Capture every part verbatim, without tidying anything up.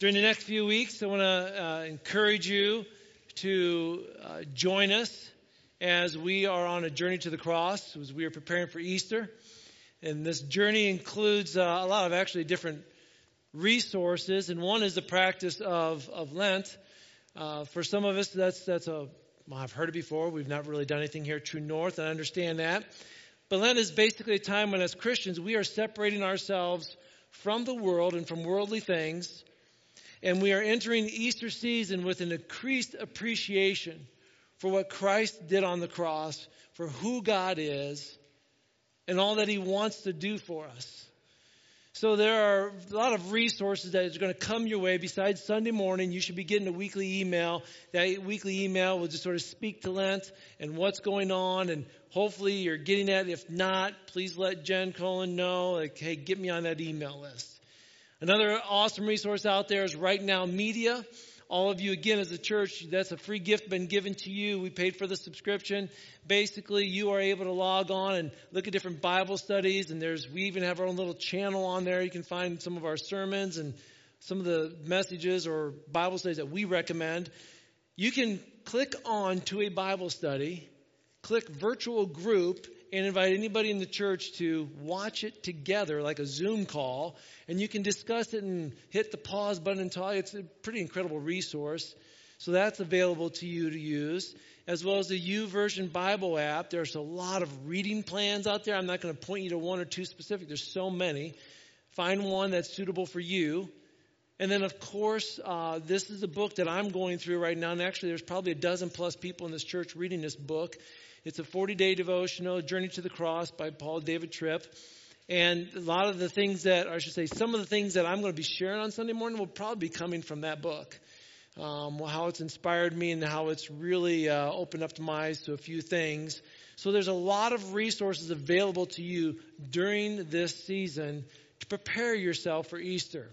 During the next few weeks, I want to uh, encourage you to uh, join us as we are on a journey to the cross, as we are preparing for Easter. And this journey includes uh, a lot of actually different resources, and one is the practice of, of Lent. Uh, for some of us, that's that's a, well, I've heard it before. We've not really done anything here at True North, and I understand that. But Lent is basically a time when, as Christians, we are separating ourselves from the world and from worldly things, and we are entering Easter season with an increased appreciation for what Christ did on the cross, for who God is, and all that he wants to do for us. So there are a lot of resources that is going to come your way. Besides Sunday morning, you should be getting a weekly email. That weekly email will just sort of speak to Lent and what's going on. And hopefully you're getting that. If not, please let Jen Cullen know. Like, hey, get me on that email list. Another awesome resource out there is Right Now Media. All of you, again, as a church, that's a free gift been given to you. We paid for the subscription. Basically, you are able to log on and look at different Bible studies. And there's we even have our own little channel on there. You can find some of our sermons and some of the messages or Bible studies that we recommend. You can click on to a Bible study, click virtual group, and invite anybody in the church to watch it together, like a Zoom call, and you can discuss it and hit the pause button and talk. It's a pretty incredible resource. So that's available to you to use, as well as the YouVersion Bible app. There's a lot of reading plans out there. I'm not going to point you to one or two specific. There's so many. Find one that's suitable for you. And then, of course, uh, this is a book that I'm going through right now. And actually, there's probably a dozen plus people in this church reading this book. It's a forty-day devotional, Journey to the Cross by Paul David Tripp. And a lot of the things that, or I should say, some of the things that I'm going to be sharing on Sunday morning will probably be coming from that book. Um, how it's inspired me and how it's really uh, opened up my eyes to a few things. So there's a lot of resources available to you during this season to prepare yourself for Easter.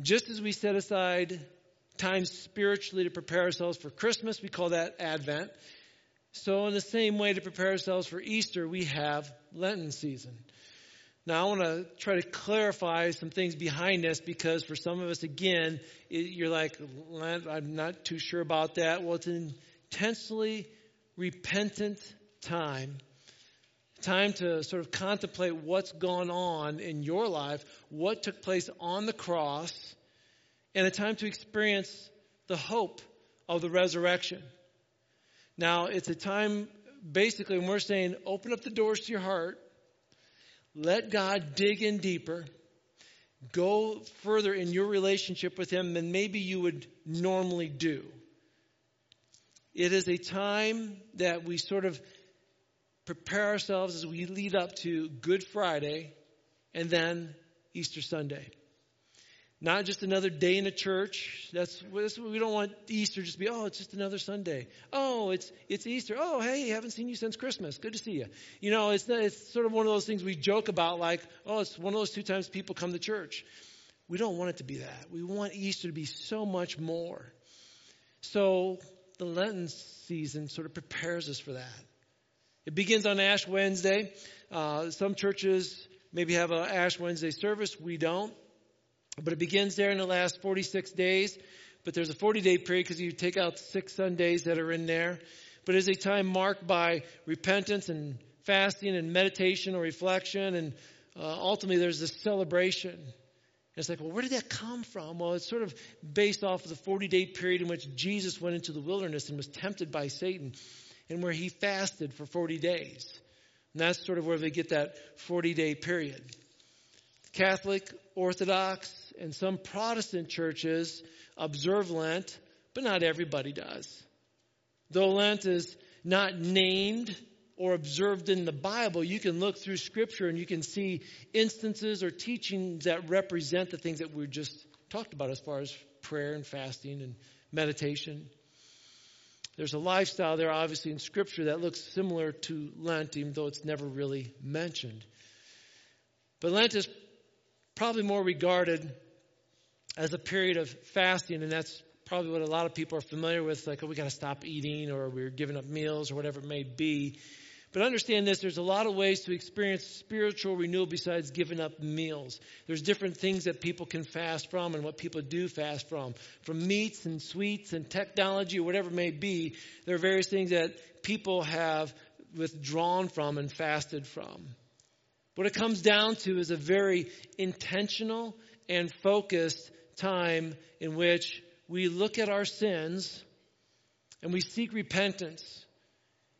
Just as we set aside time spiritually to prepare ourselves for Christmas, we call that Advent. So in the same way, to prepare ourselves for Easter, we have Lenten season. Now, I want to try to clarify some things behind this, because for some of us, again, it, you're like, Lent, I'm not too sure about that. Well, it's an intensely repentant time. Time to sort of contemplate what's gone on in your life, what took place on the cross, and a time to experience the hope of the resurrection. Now, it's a time, basically, when we're saying, open up the doors to your heart, let God dig in deeper, go further in your relationship with him than maybe you would normally do. It is a time that we sort of prepare ourselves as we lead up to Good Friday and then Easter Sunday. Not just another day in a church. That's, that's we don't want Easter just to be, oh, it's just another Sunday. Oh, it's it's Easter. Oh, hey, haven't seen you since Christmas. Good to see you. You know, it's not, it's sort of one of those things we joke about, like, oh, it's one of those two times people come to church. We don't want it to be that. We want Easter to be so much more. So the Lenten season sort of prepares us for that. It begins on Ash Wednesday. Uh, some churches maybe have an Ash Wednesday service. We don't. But it begins there in the last forty-six days. But there's a forty-day period because you take out six Sundays that are in there. But it's a time marked by repentance and fasting and meditation or reflection. And uh, ultimately, there's this celebration. And it's like, well, where did that come from? Well, it's sort of based off of the forty-day period in which Jesus went into the wilderness and was tempted by Satan, and where he fasted for forty days. And that's sort of where they get that forty-day period. Catholic, Orthodox, and some Protestant churches observe Lent, but not everybody does. Though Lent is not named or observed in the Bible, you can look through Scripture and you can see instances or teachings that represent the things that we just talked about as far as prayer and fasting and meditation. There's a lifestyle there, obviously, in Scripture that looks similar to Lent, even though it's never really mentioned. But Lent is probably more regarded as a period of fasting, and that's probably what a lot of people are familiar with, like, oh, we got to stop eating, or we're giving up meals, or whatever it may be. But understand this, there's a lot of ways to experience spiritual renewal besides giving up meals. There's different things that people can fast from and what people do fast from. From meats and sweets and technology or whatever it may be, there are various things that people have withdrawn from and fasted from. What it comes down to is a very intentional and focused time in which we look at our sins and we seek repentance.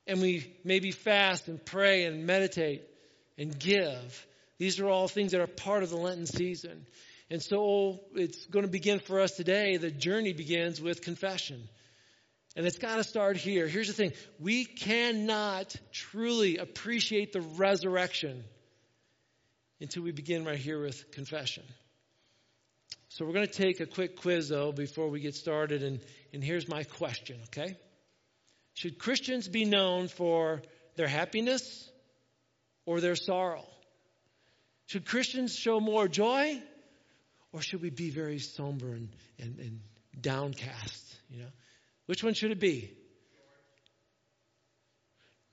And we maybe fast and pray and meditate and give. These are all things that are part of the Lenten season. And so it's going to begin for us today. The journey begins with confession. And it's got to start here. Here's the thing. We cannot truly appreciate the resurrection until we begin right here with confession. So we're going to take a quick quiz, though, before we get started. And, and here's my question, okay? Should Christians be known for their happiness or their sorrow? Should Christians show more joy, or should we be very somber and, and, and downcast? You know, which one should it be?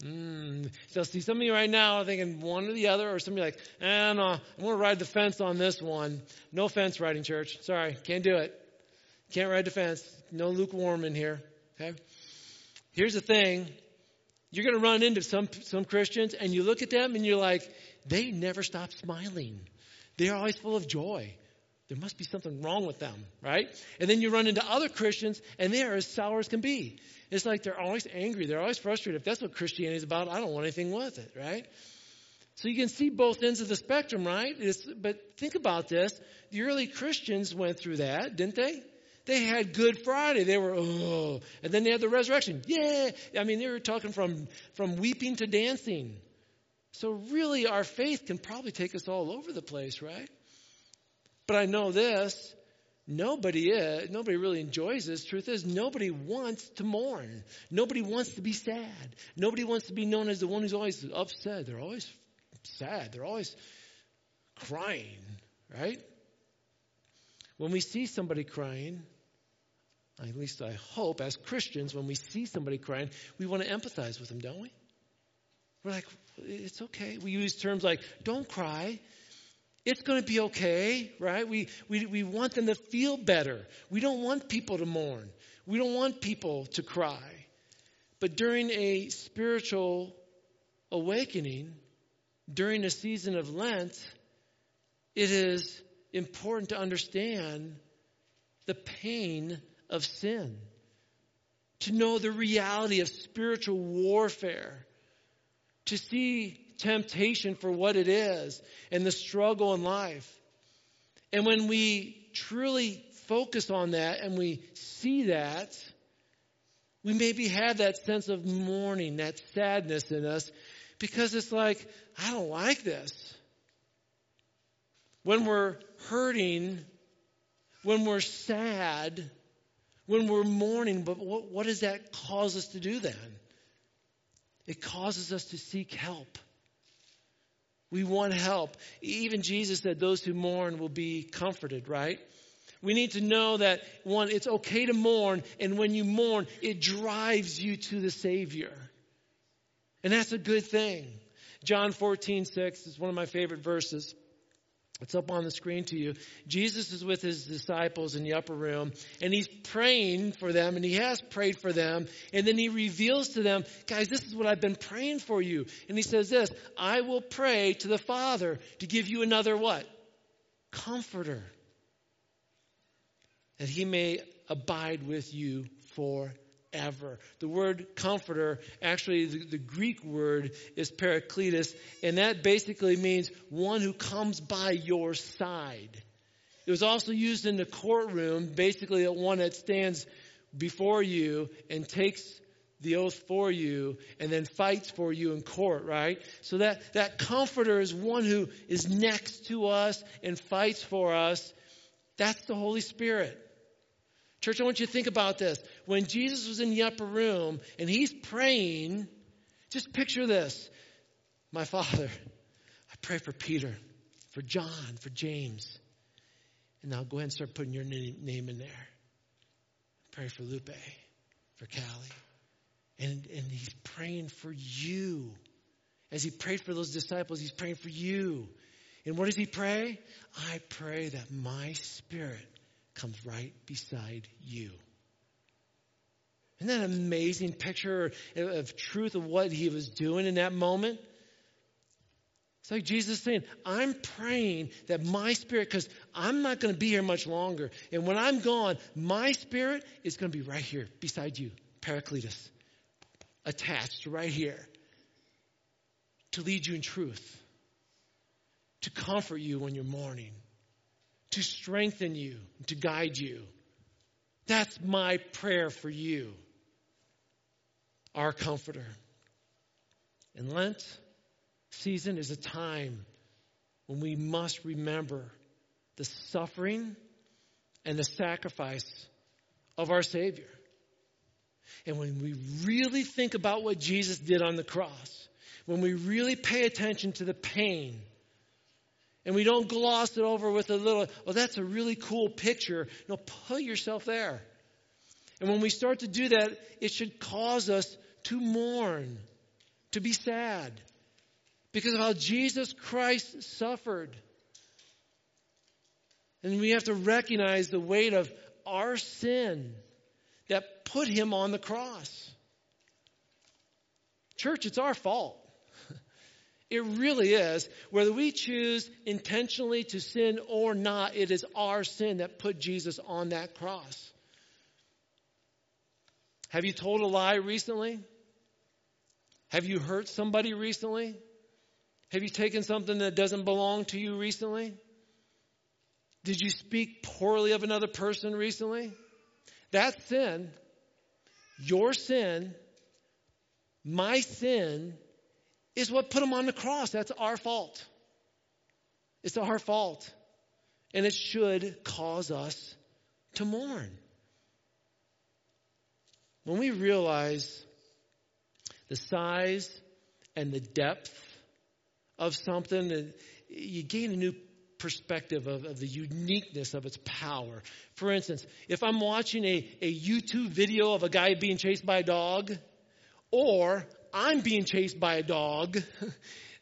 Mm. So see, some of you right now are thinking one or the other, or some of you are like, eh, no, I'm going to ride the fence on this one. No fence riding, church. Sorry, can't do it. Can't ride the fence. No lukewarm in here. Okay. Here's the thing, you're going to run into some some Christians and you look at them and you're like, they never stop smiling. They're always full of joy. There must be something wrong with them, right? And then you run into other Christians and they are as sour as can be. It's like they're always angry. They're always frustrated. If that's what Christianity is about, I don't want anything with it, right? So you can see both ends of the spectrum, right? It's, but think about this. The early Christians went through that, didn't they? They had Good Friday. They were, oh, and then they had the resurrection. Yeah. I mean, they were talking from, from weeping to dancing. So really, our faith can probably take us all over the place, right? But I know this, nobody is, nobody really enjoys this. Truth is, nobody wants to mourn. Nobody wants to be sad. Nobody wants to be known as the one who's always upset. They're always sad. They're always crying, right? When we see somebody crying, at least I hope, as Christians, when we see somebody crying, we want to empathize with them, don't we? We're like, it's okay. We use terms like, don't cry. It's going to be okay, right? We, we we want them to feel better. We don't want people to mourn. We don't want people to cry. But during a spiritual awakening, during a season of Lent, it is important to understand the pain of sin, to know the reality of spiritual warfare, to see temptation for what it is and the struggle in life. And when we truly focus on that and we see that, we maybe have that sense of mourning, that sadness in us, because it's like, I don't like this. When we're hurting, when we're sad, when we're mourning, but what, what does that cause us to do then? It causes us to seek help. We want help. Even Jesus said those who mourn will be comforted, right? We need to know that, one, it's okay to mourn, and when you mourn, it drives you to the Savior. And that's a good thing. John fourteen six is one of my favorite verses. It's up on the screen to you. Jesus is with his disciples in the upper room, and he's praying for them, and he has prayed for them. And then he reveals to them, guys, this is what I've been praying for you. And he says this, I will pray to the Father to give you another what? Comforter. That he may abide with you forever. The word comforter, actually the, the Greek word is Parakletos, and that basically means one who comes by your side. It was also used in the courtroom, basically one that stands before you and takes the oath for you and then fights for you in court, right? So that, that comforter is one who is next to us and fights for us. That's the Holy Spirit. Church, I want you to think about this. When Jesus was in the upper room and he's praying, just picture this. My Father, I pray for Peter, for John, for James. And now go ahead and start putting your name in there. Pray for Lupe, for Callie. And, and he's praying for you. As he prayed for those disciples, he's praying for you. And what does he pray? I pray that my spirit comes right beside you. Isn't that an amazing picture of truth of what he was doing in that moment? It's like Jesus saying, I'm praying that my spirit, because I'm not going to be here much longer. And when I'm gone, my spirit is going to be right here beside you, Parakletos, attached right here to lead you in truth, to comfort you when you're mourning, to strengthen you, to guide you. That's my prayer for you, our comforter. And Lent season is a time when we must remember the suffering and the sacrifice of our Savior. And when we really think about what Jesus did on the cross, when we really pay attention to the pain, and we don't gloss it over with a little, oh, that's a really cool picture. No, put yourself there. And when we start to do that, it should cause us to mourn, to be sad, because of how Jesus Christ suffered. And we have to recognize the weight of our sin that put him on the cross. Church, it's our fault. It really is. Whether we choose intentionally to sin or not, it is our sin that put Jesus on that cross. Have you told a lie recently? Have you hurt somebody recently? Have you taken something that doesn't belong to you recently? Did you speak poorly of another person recently? That sin, your sin, my sin, is what put him on the cross. That's our fault. It's our fault. And it should cause us to mourn. When we realize the size and the depth of something, you gain a new perspective of, of the uniqueness of its power. For instance, if I'm watching a, a YouTube video of a guy being chased by a dog, or I'm being chased by a dog.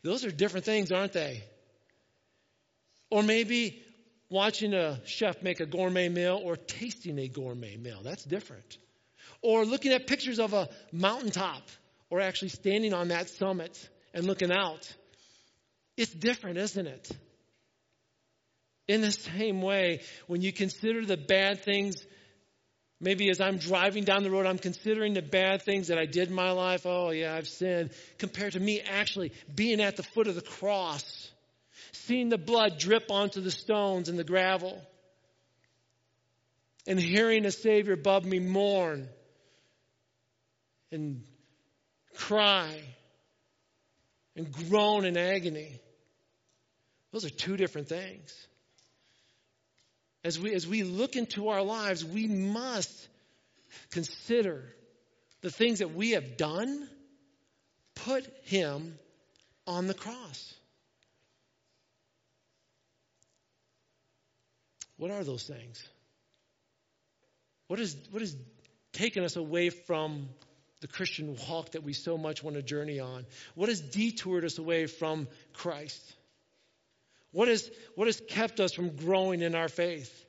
Those are different things, aren't they? Or maybe watching a chef make a gourmet meal or tasting a gourmet meal. That's different. Or looking at pictures of a mountaintop or actually standing on that summit and looking out. It's different, isn't it? In the same way, when you consider the bad things, maybe as I'm driving down the road, I'm considering the bad things that I did in my life. Oh, yeah, I've sinned. Compared to me actually being at the foot of the cross, seeing the blood drip onto the stones and the gravel, and hearing a Savior above me mourn and cry and groan in agony. Those are two different things. As we as we look into our lives, we must consider the things that we have done put him on the cross. What are those things? What is what has taken us away from the Christian walk that we so much want to journey on? What has detoured us away from Christ? What has, what has kept us from growing in our faith?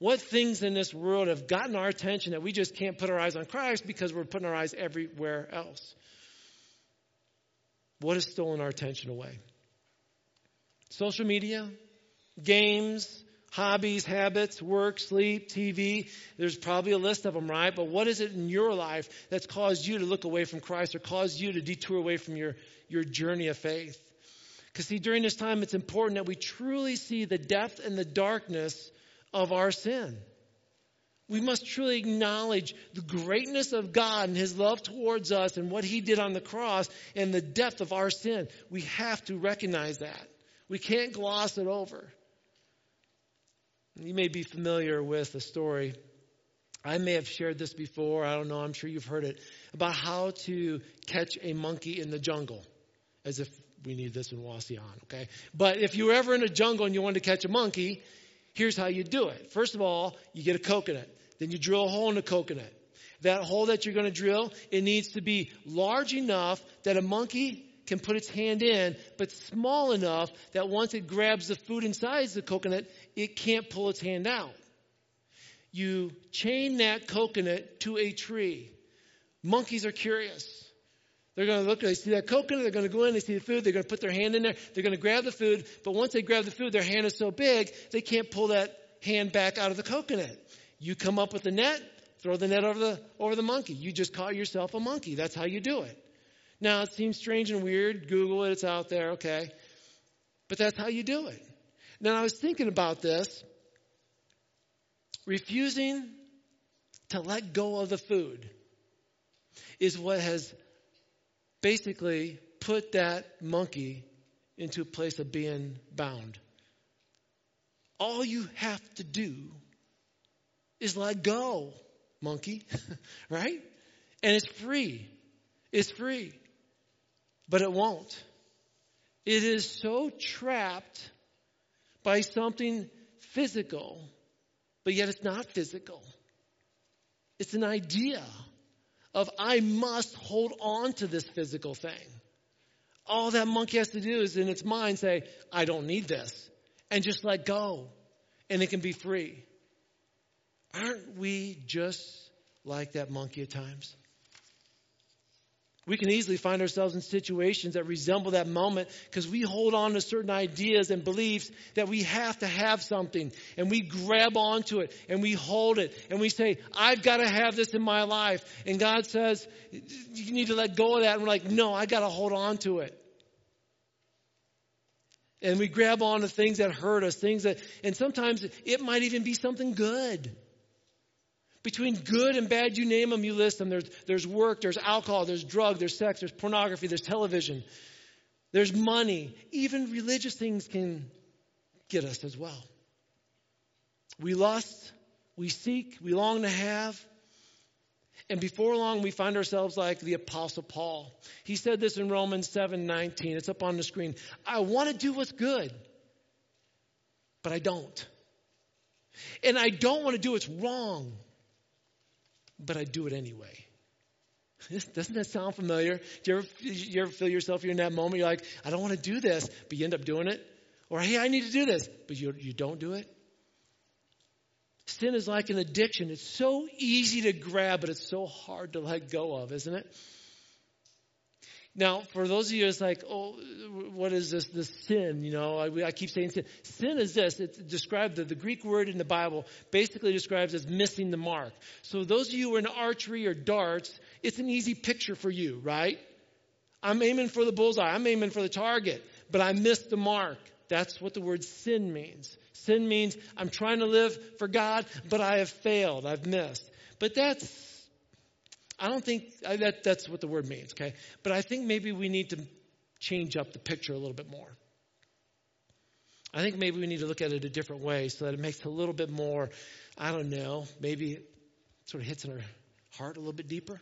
What things in this world have gotten our attention that we just can't put our eyes on Christ because we're putting our eyes everywhere else? What has stolen our attention away? Social media, games, hobbies, habits, work, sleep, T V. There's probably a list of them, right? But what is it in your life that's caused you to look away from Christ or caused you to detour away from your, your journey of faith? Because, see, during this time, it's important that we truly see the depth and the darkness of our sin. We must truly acknowledge the greatness of God and his love towards us and what he did on the cross and the depth of our sin. We have to recognize that. We can't gloss it over. You may be familiar with the story. I may have shared this before. I don't know. I'm sure you've heard it. About how to catch a monkey in the jungle. As if we need this in Wauseon, okay? But if you were ever in a jungle and you wanted to catch a monkey, here's how you do it. First of all, you get a coconut. Then you drill a hole in the coconut. That hole that you're going to drill, it needs to be large enough that a monkey can put its hand in, but small enough that once it grabs the food inside the coconut, it can't pull its hand out. You chain that coconut to a tree. Monkeys are curious. They're going to look, they see that coconut, they're going to go in, they see the food, they're going to put their hand in there, they're going to grab the food, but once they grab the food, their hand is so big, they can't pull that hand back out of the coconut. You come up with the net, throw the net over the over the monkey. You just call yourself a monkey. That's how you do it. Now, it seems strange and weird. Google it. It's out there. Okay. But that's how you do it. Now, I was thinking about this. Refusing to let go of the food is what has basically put that monkey into a place of being bound. All you have to do is let go, monkey, right? And it's free. It's free. But it won't. It is so trapped by something physical, but yet it's not physical. It's an idea of I must hold on to this physical thing. All that monkey has to do is in its mind say, I don't need this, and just let go, and it can be free. Aren't we just like that monkey at times? We can easily find ourselves in situations that resemble that moment because we hold on to certain ideas and beliefs that we have to have something, and we grab onto it and we hold it and we say, I've got to have this in my life. And God says, you need to let go of that. And we're like, no, I got to hold on to it. And we grab on to things that hurt us, things that, and sometimes it might even be something good. Between good and bad, you name them, you list them. There's, there's work, there's alcohol, there's drug, there's sex, there's pornography, there's television, there's money. Even religious things can get us as well. We lust, we seek, we long to have. And before long, we find ourselves like the Apostle Paul. He said this in Romans seven nineteen. It's up on the screen. I want to do what's good, but I don't. And I don't want to do what's wrong, but I do it anyway. Doesn't that sound familiar? Do you ever, you ever feel yourself you're in that moment? You're like, I don't want to do this, but you end up doing it. Or, hey, I need to do this, but you, you don't do it. Sin is like an addiction. It's so easy to grab, but it's so hard to let go of, isn't it? Now, for those of you, it's like, oh, what is this, this sin? You know, I, I keep saying sin. Sin is this. It's described, the, the Greek word in the Bible basically describes as missing the mark. So those of you who are in archery or darts, it's an easy picture for you, right? I'm aiming for the bullseye. I'm aiming for the target, but I missed the mark. That's what the word sin means. Sin means I'm trying to live for God, but I have failed. I've missed. But that's, I don't think I, that that's what the word means, okay? But I think maybe we need to change up the picture a little bit more. I think maybe we need to look at it a different way so that it makes it a little bit more, I don't know, maybe it sort of hits in our heart a little bit deeper.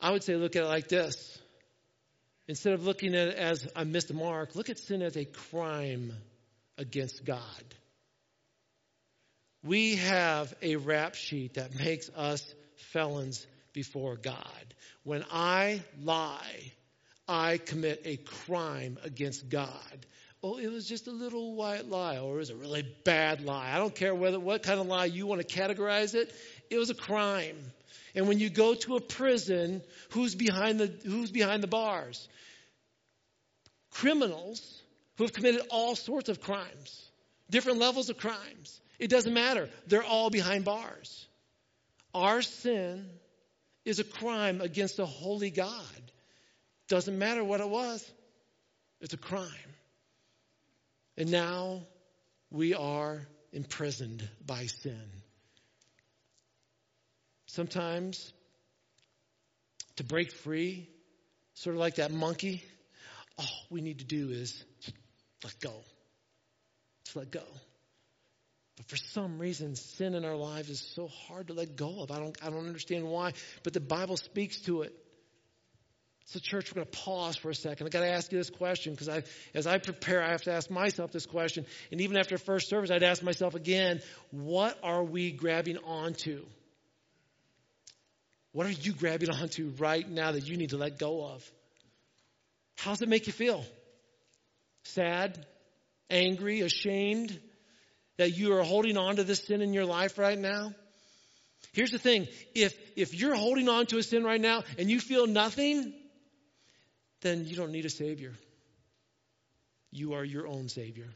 I would say look at it like this. Instead of looking at it as I missed the mark, look at sin as a crime against God. We have a rap sheet that makes us felons before God. When I lie, I commit a crime against God. Oh, it was just a little white lie, or it was a really bad lie. I don't care whether what kind of lie you want to categorize it. It was a crime. And when you go to a prison, who's behind the who's behind the bars? Criminals who have committed all sorts of crimes, different levels of crimes. It doesn't matter. They're all behind bars. Our sin is a crime against a holy God. Doesn't matter what it was. It's a crime. And now we are imprisoned by sin. Sometimes to break free, sort of like that monkey, all we need to do is let go. Just let go. But for some reason, sin in our lives is so hard to let go of. I don't, I don't understand why, but the Bible speaks to it. So church, we're going to pause for a second. I've got to ask you this question because I, as I prepare, I have to ask myself this question. And even after first service, I'd ask myself again, what are we grabbing onto? What are you grabbing onto right now that you need to let go of? How does it make you feel? Sad, angry, ashamed that you are holding on to this sin in your life right now? Here's the thing. If, if you're holding on to a sin right now and you feel nothing, then you don't need a Savior. You are your own Savior.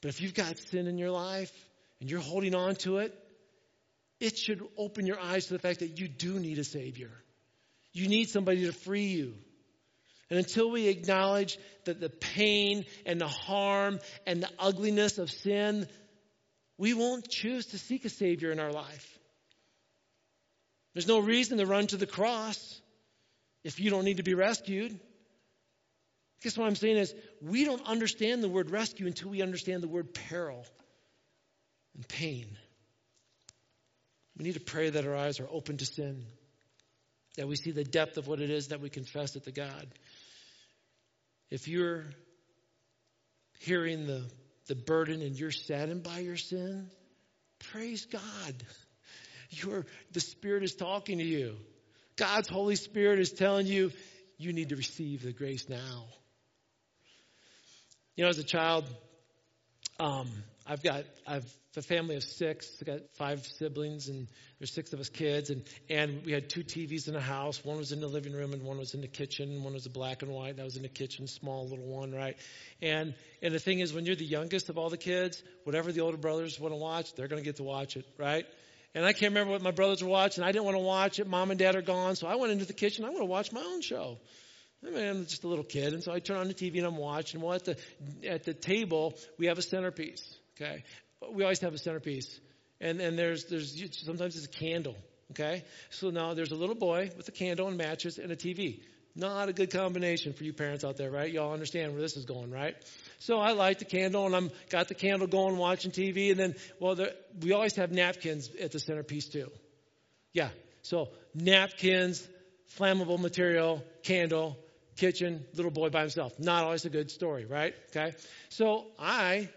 But if you've got sin in your life and you're holding on to it, it should open your eyes to the fact that you do need a Savior. You need somebody to free you. And until we acknowledge that the pain and the harm and the ugliness of sin, we won't choose to seek a Savior in our life. There's no reason to run to the cross if you don't need to be rescued. Guess what I'm saying is, we don't understand the word rescue until we understand the word peril and pain. We need to pray that our eyes are open to sin, that we see the depth of what it is, that we confess it to God. If you're hearing the, the burden and you're saddened by your sin, praise God. You're, the Spirit is talking to you. God's Holy Spirit is telling you, you need to receive the grace now. You know, as a child, um, I've got I've a family of six. I've got five siblings, and there's six of us kids. And, and we had two T Vs in the house. One was in the living room, and one was in the kitchen. One was a black and white, and I was in the kitchen, small little one, right? And and the thing is, when you're the youngest of all the kids, whatever the older brothers want to watch, they're going to get to watch it, right? And I can't remember what my brothers were watching. I didn't want to watch it. Mom and Dad are gone, so I went into the kitchen. I want to watch my own show. I mean, I'm just a little kid, and so I turn on the T V and I'm watching. Well, at the at the table we have a centerpiece. Okay, we always have a centerpiece, and and there's there's sometimes it's a candle. Okay, so now there's a little boy with a candle and matches and a T V. Not a good combination for you parents out there, right? Y'all understand where this is going, right? So I light the candle, and I'm got the candle going, watching T V, and then well, there, we always have napkins at the centerpiece too. Yeah, so napkins, flammable material, candle, kitchen, little boy by himself. Not always a good story, right? Okay, so I,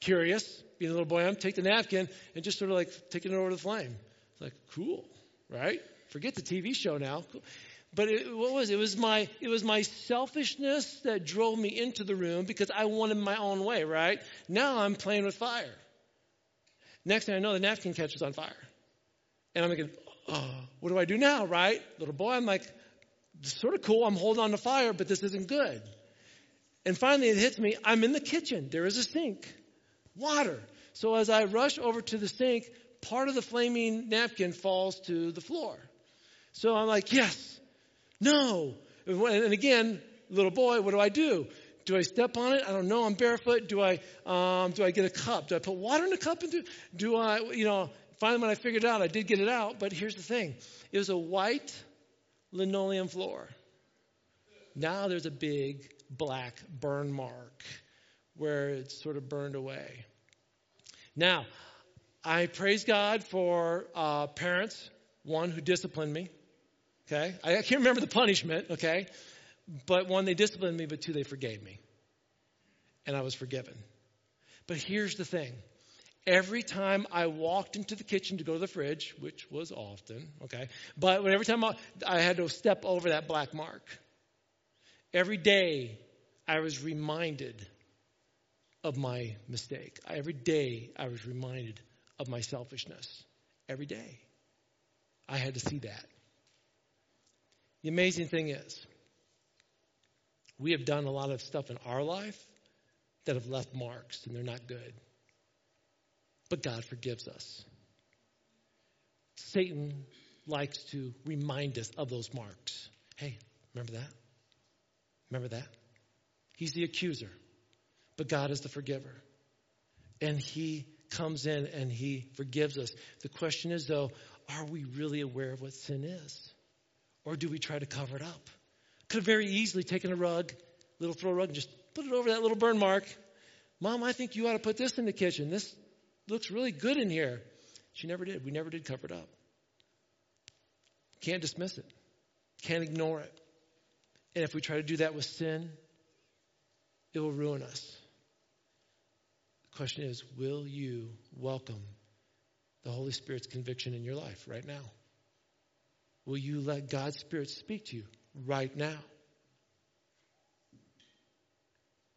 curious, being a little boy, I'm take the napkin and just sort of like taking it over to the flame. It's like cool, right? Forget the T V show now. Cool. But it, what was it? It was my it was my selfishness that drove me into the room because I wanted my own way, right? Now I'm playing with fire. Next thing I know, the napkin catches on fire. And I'm thinking, oh, what do I do now, right? Little boy, I'm like, sort of cool. I'm holding on to fire, but this isn't good. And finally it hits me. I'm in the kitchen. There is a sink. Water. So as I rush over to the sink, part of the flaming napkin falls to the floor. So I'm like, yes. No. And again, little boy, what do I do? Do I step on it? I don't know. I'm barefoot. Do I um, do I get a cup? Do I put water in a cup? And do, do I, you know, finally when I figured it out, I did get it out. But here's the thing. It was a white linoleum floor. Now there's a big black burn mark where it's sort of burned away. Now, I praise God for uh, parents, one who disciplined me. Okay, I can't remember the punishment, okay? But one, they disciplined me, but two, they forgave me. And I was forgiven. But here's the thing. Every time I walked into the kitchen to go to the fridge, which was often, okay? But every time I, I had to step over that black mark. Every day I was reminded of my mistake. Every day I was reminded of my selfishness. Every day I had to see that. The amazing thing is, we have done a lot of stuff in our life that have left marks, and they're not good. But God forgives us. Satan likes to remind us of those marks. Hey, remember that? Remember that? He's the accuser, but God is the forgiver. And he comes in and he forgives us. The question is, though, are we really aware of what sin is? Or do we try to cover it up? Could have very easily taken a rug, little throw rug, and just put it over that little burn mark. Mom, I think you ought to put this in the kitchen. This looks really good in here. She never did. We never did cover it up. Can't dismiss it. Can't ignore it. And if we try to do that with sin, it will ruin us. The question is, will you welcome the Holy Spirit's conviction in your life right now? Will you let God's Spirit speak to you right now?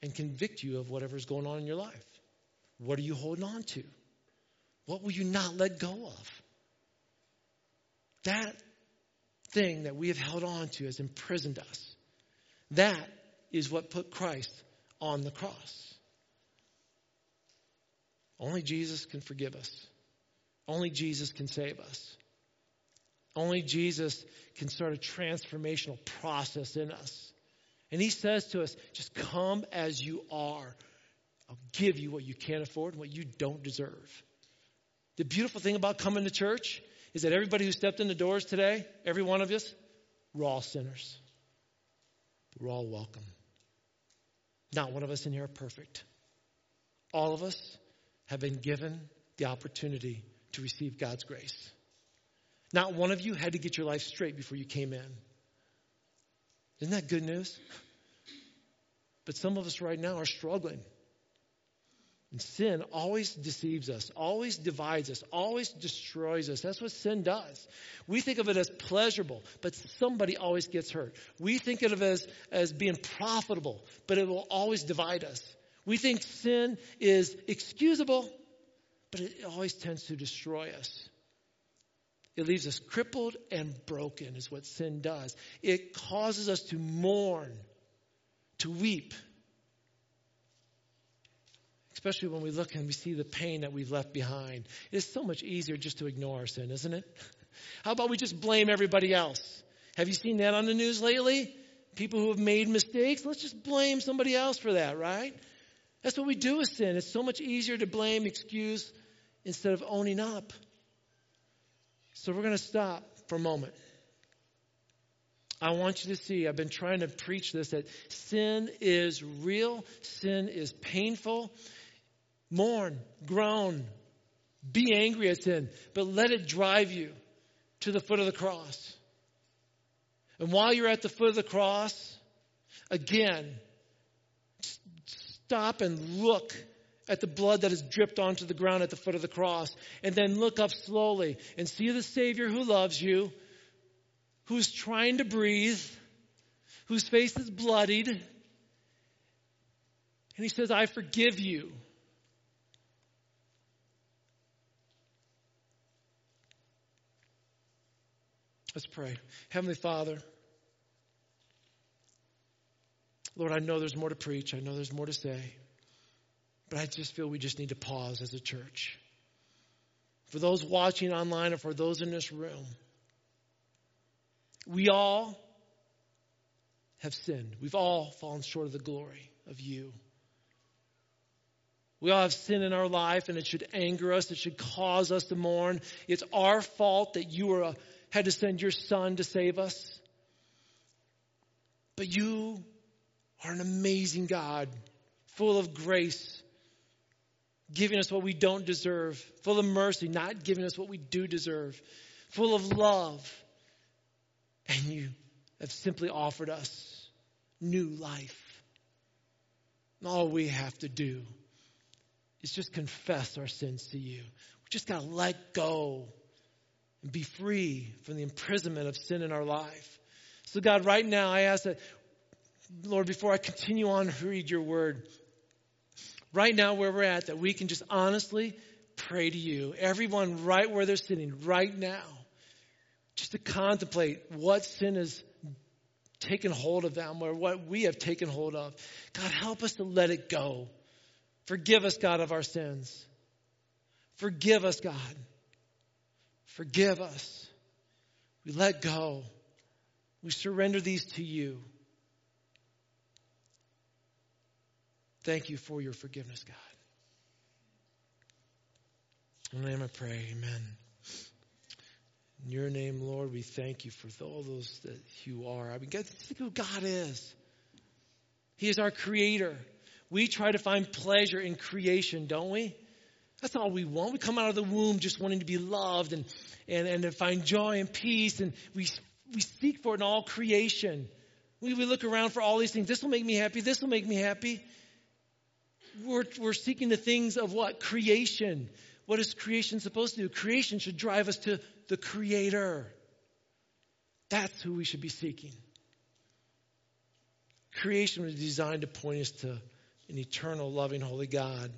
and convict you of whatever's going on in your life. What are you holding on to? What will you not let go of? That thing that we have held on to has imprisoned us. That is what put Christ on the cross. Only Jesus can forgive us. Only Jesus can save us. Only Jesus can start a transformational process in us. And he says to us, just come as you are. I'll give you what you can't afford and what you don't deserve. The beautiful thing about coming to church is that everybody who stepped in the doors today, every one of us, we're all sinners. We're all welcome. Not one of us in here are perfect. All of us have been given the opportunity to receive God's grace. Not one of you had to get your life straight before you came in. Isn't that good news? But some of us right now are struggling. And sin always deceives us, always divides us, always destroys us. That's what sin does. We think of it as pleasurable, but somebody always gets hurt. We think of it as, as being profitable, but it will always divide us. We think sin is excusable, but it always tends to destroy us. It leaves us crippled and broken is what sin does. It causes us to mourn, to weep. Especially when we look and we see the pain that we've left behind. It's so much easier just to ignore our sin, isn't it? How about we just blame everybody else? Have you seen that on the news lately? People who have made mistakes, let's just blame somebody else for that, right? That's what we do with sin. It's so much easier to blame, excuse, instead of owning up. So we're going to stop for a moment. I want you to see, I've been trying to preach this, that sin is real, sin is painful. Mourn, groan, be angry at sin, but let it drive you to the foot of the cross. And while you're at the foot of the cross, again, stop and look at the blood that is dripped onto the ground at the foot of the cross, and then look up slowly and see the Savior who loves you, who's trying to breathe, whose face is bloodied, and he says, I forgive you. Let's pray. Heavenly Father, Lord, I know there's more to preach. I know there's more to say. But I just feel we just need to pause as a church. For those watching online or for those in this room, we all have sinned. We've all fallen short of the glory of you. We all have sin in our life, and it should anger us. It should cause us to mourn. It's our fault that you were a had to send your son to save us. But you are an amazing God, full of grace, giving us what we don't deserve, full of mercy, not giving us what we do deserve, full of love. And you have simply offered us new life. And all we have to do is just confess our sins to you. We just got to let go and be free from the imprisonment of sin in our life. So God, right now I ask that, Lord, before I continue on to read your word, right now where we're at, that we can just honestly pray to you. Everyone right where they're sitting right now, just to contemplate what sin has taken hold of them or what we have taken hold of. God, help us to let it go. Forgive us, God, of our sins. Forgive us, God. Forgive us. We let go. We surrender these to you. Thank you for your forgiveness, God. In your name I pray, amen. In your name, Lord, we thank you for all those that you are. I mean, God, think who God is. He is our creator. We try to find pleasure in creation, don't we? That's all we want. We come out of the womb just wanting to be loved and, and, and to find joy and peace. And we we seek for it in all creation. We, we look around for all these things. This will make me happy. This will make me happy. We're, we're seeking the things of what? Creation. What is creation supposed to do? Creation should drive us to the Creator. That's who we should be seeking. Creation was designed to point us to and eternal, loving, holy God.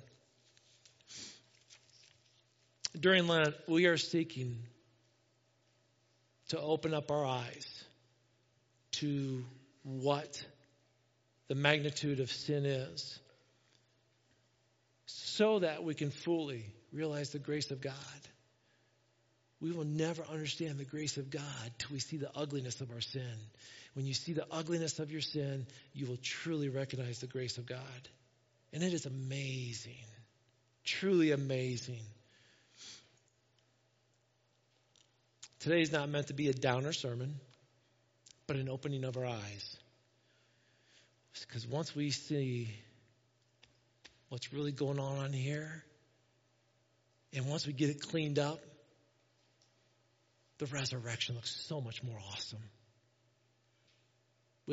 During Lent, we are seeking to open up our eyes to what the magnitude of sin is, so that we can fully realize the grace of God. We will never understand the grace of God till we see the ugliness of our sin. When you see the ugliness of your sin, you will truly recognize the grace of God. And it is amazing, truly amazing. Today is not meant to be a downer sermon, but an opening of our eyes. Because once we see what's really going on here, and once we get it cleaned up, the resurrection looks so much more awesome.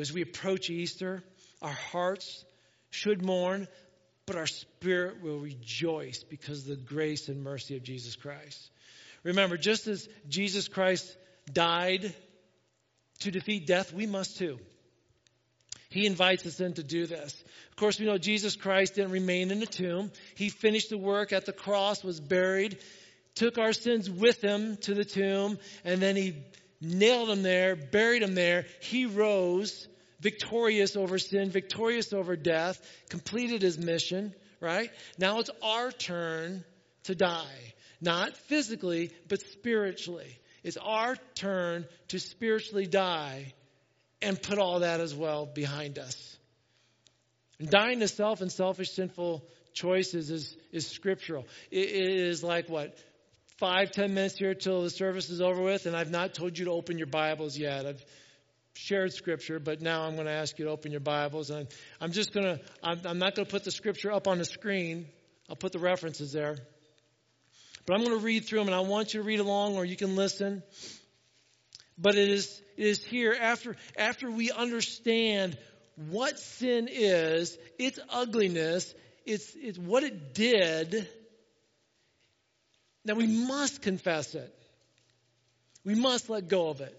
As we approach Easter, our hearts should mourn, but our spirit will rejoice because of the grace and mercy of Jesus Christ. Remember, just as Jesus Christ died to defeat death, we must too. He invites us in to do this. Of course, we know Jesus Christ didn't remain in the tomb. He finished the work at the cross, was buried, took our sins with him to the tomb, and then he nailed him there, buried him there. He rose victorious over sin, victorious over death, completed his mission, right? Now it's our turn to die, not physically, but spiritually. It's our turn to spiritually die and put all that as well behind us. And dying to self and selfish, sinful choices is, is scriptural. It, it is like, what, five, ten minutes here till the service is over with, and I've not told you to open your Bibles yet. I've shared scripture, but now I'm going to ask you to open your Bibles. And I'm just going to, I'm, I'm not going to put the scripture up on the screen. I'll put the references there. But I'm going to read through them, and I want you to read along, or you can listen. But it is, it is here, after, after we understand what sin is, its ugliness, it's, it's what it did. Now we must confess it. We must let go of it.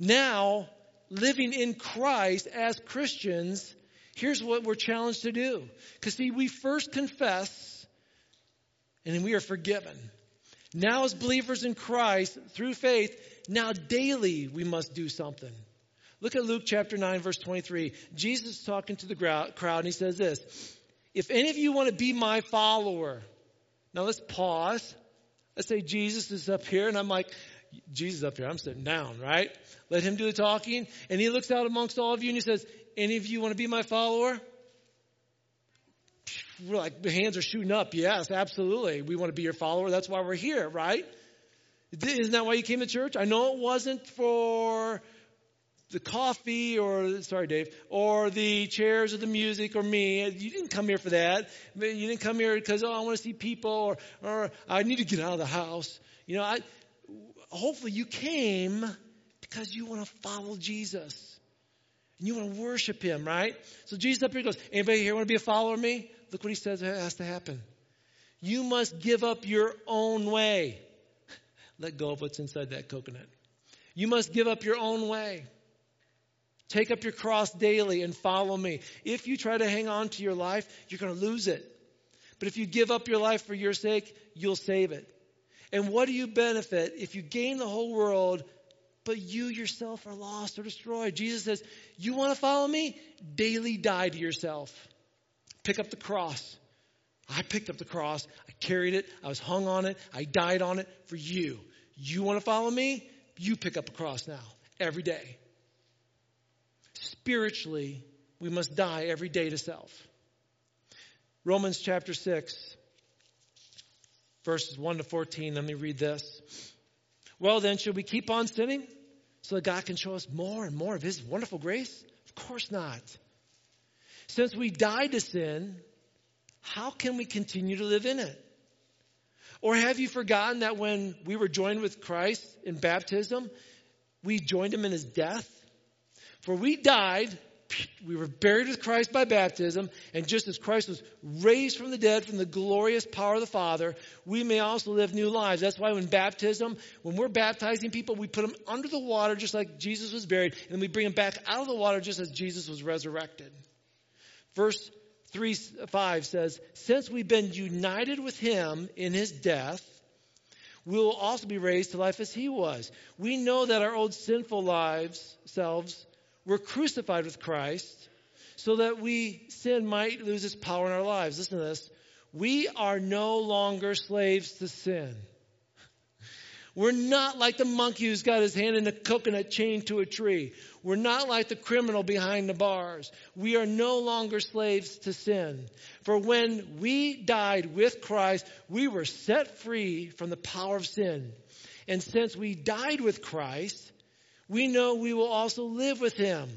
Now, living in Christ as Christians, here's what we're challenged to do. Because see, we first confess, and then we are forgiven. Now, as believers in Christ, through faith, now daily we must do something. Look at Luke chapter nine, verse twenty-three. Jesus is talking to the crowd, and he says this. If any of you want to be my follower. Now let's pause. Let's say Jesus is up here, and I'm like, Jesus is up here. I'm sitting down, right? Let him do the talking. And he looks out amongst all of you, and he says, any of you want to be my follower? We're like, the hands are shooting up. Yes, absolutely. We want to be your follower. That's why we're here, right? Isn't that why you came to church? I know it wasn't for the coffee or, sorry, Dave, or the chairs or the music or me. You didn't come here for that. You didn't come here because, oh, I want to see people or, or I need to get out of the house. You know, I, hopefully you came because you want to follow Jesus. And you want to worship him, right? So Jesus up here goes, anybody here want to be a follower of me? Look what he says has to happen. You must give up your own way. Let go of what's inside that coconut. You must give up your own way. Take up your cross daily and follow me. If you try to hang on to your life, you're going to lose it. But if you give up your life for your sake, you'll save it. And what do you benefit if you gain the whole world, but you yourself are lost or destroyed? Jesus says, you want to follow me? Daily die to yourself. Pick up the cross. I picked up the cross. I carried it. I was hung on it. I died on it for you. You want to follow me? You pick up a cross now, every day. Spiritually, we must die every day to self. Romans chapter six, verses one to fourteen. Let me read this. Well then, should we keep on sinning so that God can show us more and more of his wonderful grace? Of course not. Since we died to sin, how can we continue to live in it? Or have you forgotten that when we were joined with Christ in baptism, we joined him in his death? For we died, we were buried with Christ by baptism, and just as Christ was raised from the dead from the glorious power of the Father, we may also live new lives. That's why when baptism, when we're baptizing people, we put them under the water just like Jesus was buried, and we bring them back out of the water just as Jesus was resurrected. Verse three five says, since we've been united with him in his death, we will also be raised to life as he was. We know that our old sinful lives, selves, were crucified with Christ so that we, sin might lose its power in our lives. Listen to this. We are no longer slaves to sin. We're not like the monkey who's got his hand in a coconut chained to a tree. We're not like the criminal behind the bars. We are no longer slaves to sin. For when we died with Christ, we were set free from the power of sin. And since we died with Christ, we know we will also live with him.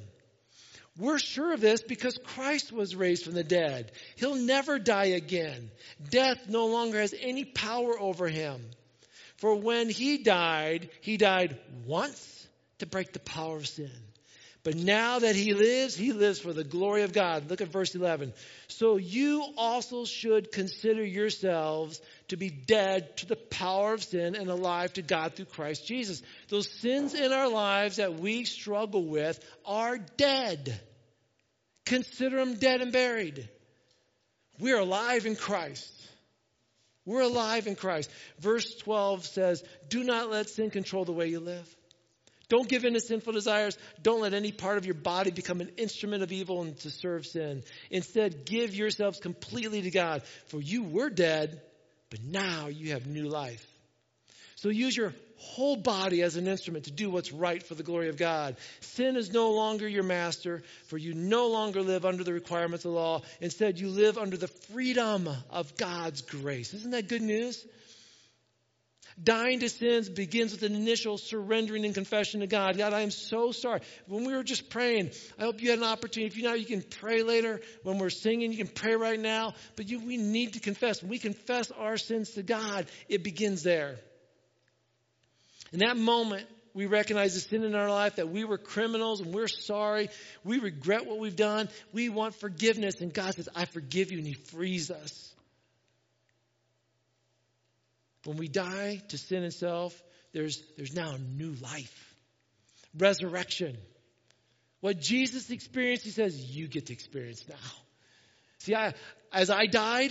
We're sure of this because Christ was raised from the dead. He'll never die again. Death no longer has any power over him. For when he died, he died once to break the power of sin. But now that he lives, he lives for the glory of God. Look at verse eleven. So you also should consider yourselves to be dead to the power of sin and alive to God through Christ Jesus. Those sins in our lives that we struggle with are dead. Consider them dead and buried. We're alive in Christ. We're alive in Christ. Verse twelve says, do not let sin control the way you live. Don't give in to sinful desires. Don't let any part of your body become an instrument of evil and to serve sin. Instead, give yourselves completely to God. For you were dead, but now you have new life. So use your whole body as an instrument to do what's right for the glory of God. Sin is no longer your master, for you no longer live under the requirements of the law. Instead, you live under the freedom of God's grace. Isn't that good news? Dying to sins begins with an initial surrendering and confession to God. God, I am so sorry. When we were just praying, I hope you had an opportunity. If you know, you can pray later. When we're singing, you can pray right now. But you, we need to confess. When we confess our sins to God, it begins there. In that moment, we recognize the sin in our life, that we were criminals and we're sorry. We regret what we've done. We want forgiveness. And God says, I forgive you. And he frees us. When we die to sin and self, there's, there's now a new life. Resurrection. What Jesus experienced, he says, you get to experience now. See, I, as I died,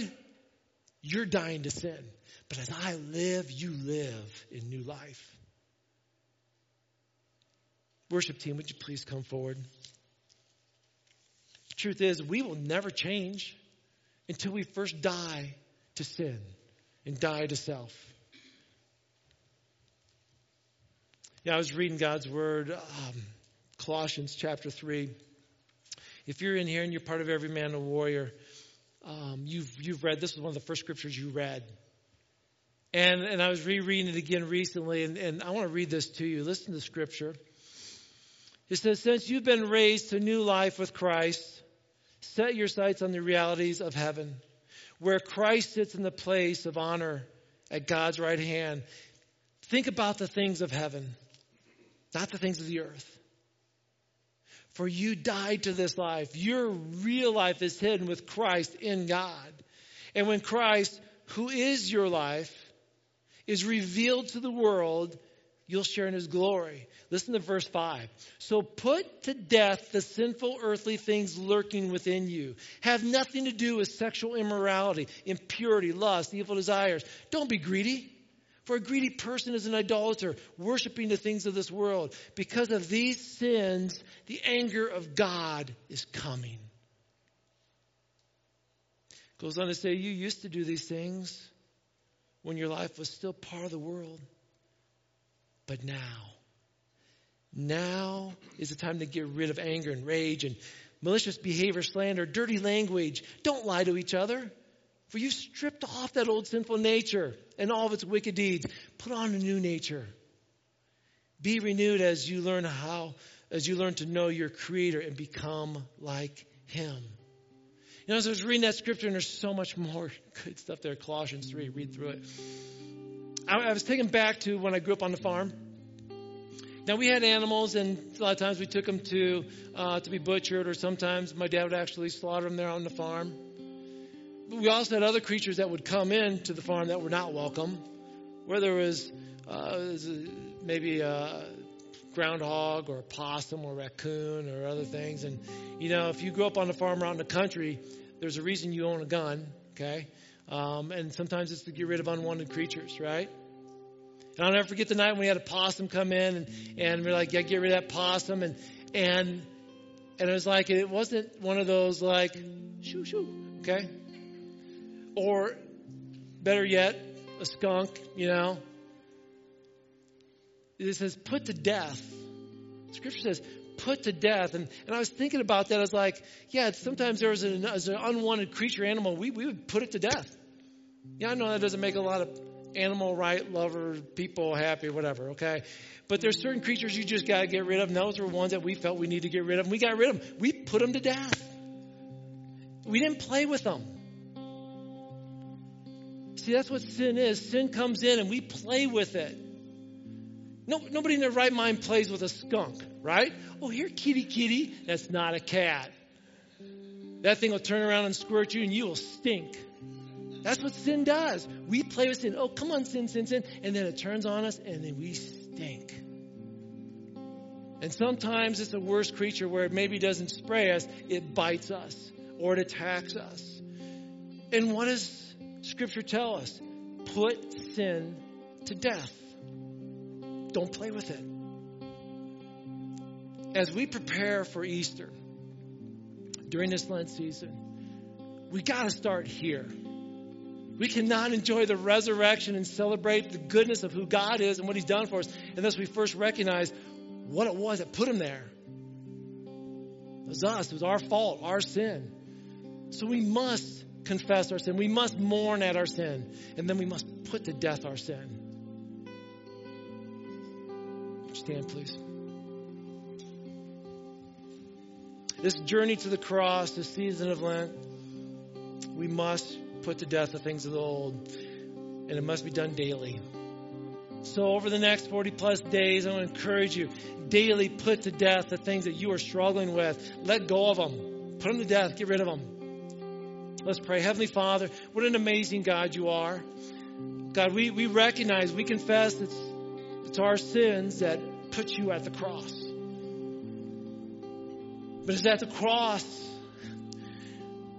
you're dying to sin. But as I live, you live in new life. Worship team, would you please come forward? The truth is, we will never change until we first die to sin and die to self. Yeah, I was reading God's word, um, Colossians chapter three. If you're in here and you're part of Every Man a Warrior, um, you've you've read, this is one of the first scriptures you read. And and I was rereading it again recently, and, and I want to read this to you. Listen to scripture. It says, since you've been raised to new life with Christ, set your sights on the realities of heaven, where Christ sits in the place of honor at God's right hand. Think about the things of heaven, not the things of the earth. For you died to this life. Your real life is hidden with Christ in God. And when Christ, who is your life, is revealed to the world, you'll share in his glory. Listen to verse five. So put to death the sinful earthly things lurking within you. Have nothing to do with sexual immorality, impurity, lust, evil desires. Don't be greedy. For a greedy person is an idolater, worshiping the things of this world. Because of these sins, the anger of God is coming. Goes on to say, you used to do these things when your life was still part of the world. But now, now is the time to get rid of anger and rage and malicious behavior, slander, dirty language. Don't lie to each other, for you've stripped off that old sinful nature and all of its wicked deeds. Put on a new nature. Be renewed as you learn how, as you learn to know your Creator and become like him. You know, as I was reading that scripture, and there's so much more good stuff there. Colossians three, read through it. I was taken back to when I grew up on the farm. Now, we had animals, and a lot of times we took them to uh, to be butchered, or sometimes my dad would actually slaughter them there on the farm. But we also had other creatures that would come in to the farm that were not welcome, whether it was, uh, it was maybe a groundhog or a possum or a raccoon or other things. And, you know, if you grew up on a farm around the country, There's a reason you own a gun, okay? Um, and sometimes it's to get rid of unwanted creatures, right? And I'll never forget the night when we had a possum come in, and, and we're like, yeah, get rid of that possum. And and and it was like, it wasn't one of those like, shoo, shoo, okay? Or better yet, a skunk, you know? It says, put to death. Scripture says, put to death. And, and I was thinking about that. I was like, yeah, it's, sometimes there was an, as an unwanted creature animal, we, we would put it to death. Yeah, I know that doesn't make a lot of animal right lover people happy, whatever, okay? But there's certain creatures you just got to get rid of. And those were ones that we felt we need to get rid of. And we got rid of them. We put them to death. We didn't play with them. See, that's what sin is. Sin comes in and we play with it. No, nobody in their right mind plays with a skunk, right? Oh, here, kitty, kitty. That's not a cat. That thing will turn around and squirt you and you will stink. That's what sin does. We play with sin. Oh, come on, sin, sin, sin. And then it turns on us and then we stink. And sometimes it's a worse creature where it maybe doesn't spray us. It bites us or it attacks us. And what does Scripture tell us? Put sin to death. Don't play with it. As we prepare for Easter during this Lent season, we got to start here. We cannot enjoy the resurrection and celebrate the goodness of who God is and what He's done for us unless we first recognize what it was that put Him there. It was us. It was our fault, our sin. So we must confess our sin. We must mourn at our sin. And then we must put to death our sin. Stand, please. This journey to the cross, this season of Lent, we must put to death the things of the old, and it must be done daily. So over the next forty plus days, I want to encourage you, daily put to death the things that you are struggling with. Let go of them. Put them to death. Get rid of them. Let's pray. Heavenly Father, what an amazing God you are. God, we, we recognize, we confess that it's our sins that put you at the cross. But it's at the cross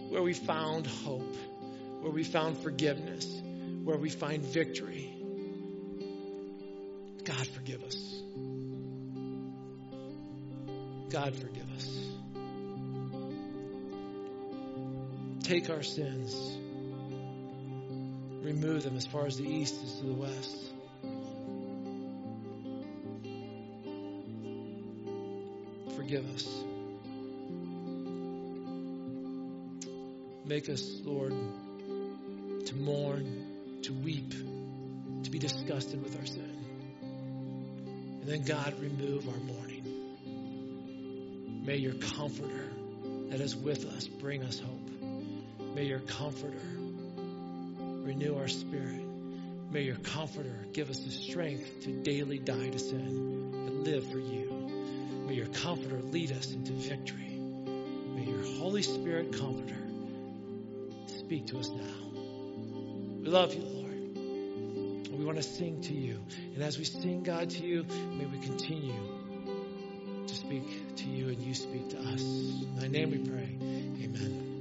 where we found hope, where we found forgiveness, where we find victory. God, forgive us. God, forgive us. Take our sins. Remove them as far as the east is to the west. Forgive us. Make us, Lord, to mourn, to weep, to be disgusted with our sin. And then, God, remove our mourning. May your comforter that is with us bring us hope. May your comforter renew our spirit. May your comforter give us the strength to daily die to sin and live for you. May your comforter lead us into victory. May your Holy Spirit comforter speak to us now. We love you, Lord. And we want to sing to you. And as we sing, God, to you, may we continue to speak to you and you speak to us. In thy name we pray. Amen.